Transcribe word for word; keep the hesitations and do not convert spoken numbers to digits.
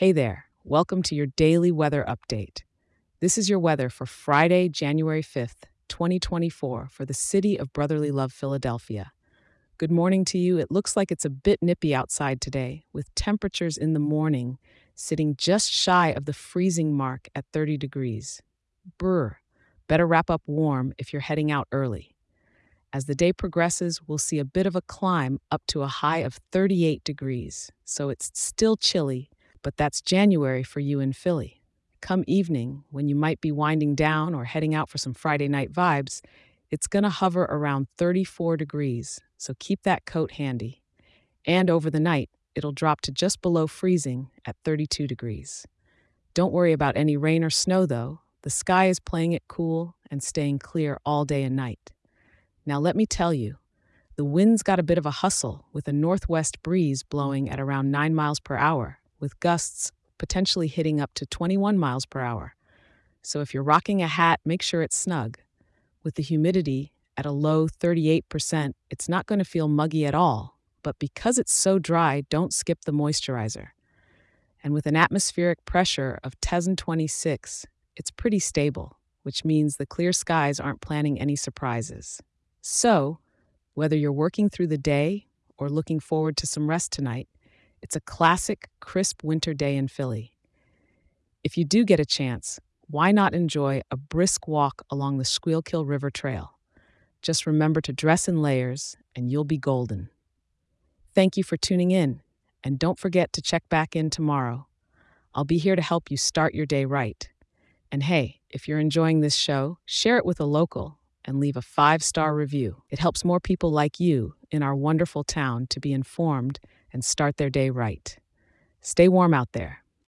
Hey there, welcome to your daily weather update. This is your weather for Friday, January fifth, twenty twenty-four, for the city of brotherly love, Philadelphia. Good morning to you. It looks like it's a bit nippy outside today, with temperatures in the morning sitting just shy of the freezing mark at thirty degrees. Brr, better wrap up warm if you're heading out early. As the day progresses, we'll see a bit of a climb up to a high of thirty-eight degrees, so it's still chilly. But that's January for you in Philly. Come evening, when you might be winding down or heading out for some Friday night vibes, it's going to hover around thirty-four degrees, so keep that coat handy. And over the night, it'll drop to just below freezing at thirty-two degrees. Don't worry about any rain or snow, though. The sky is playing it cool and staying clear all day and night. Now let me tell you, the wind's got a bit of a hustle, with a northwest breeze blowing at around nine miles per hour. With gusts potentially hitting up to twenty-one miles per hour. So if you're rocking a hat, make sure it's snug. With the humidity at a low thirty-eight percent, it's not going to feel muggy at all, but because it's so dry, don't skip the moisturizer. And with an atmospheric pressure of ten twenty-six, it's pretty stable, which means the clear skies aren't planning any surprises. So, whether you're working through the day or looking forward to some rest tonight, it's a classic, crisp winter day in Philly. If you do get a chance, why not enjoy a brisk walk along the Schuylkill River Trail? Just remember to dress in layers, and you'll be golden. Thank you for tuning in, and don't forget to check back in tomorrow. I'll be here to help you start your day right. And hey, if you're enjoying this show, share it with a local and leave a five-star review. It helps more people like you in our wonderful town to be informed and start their day right. Stay warm out there.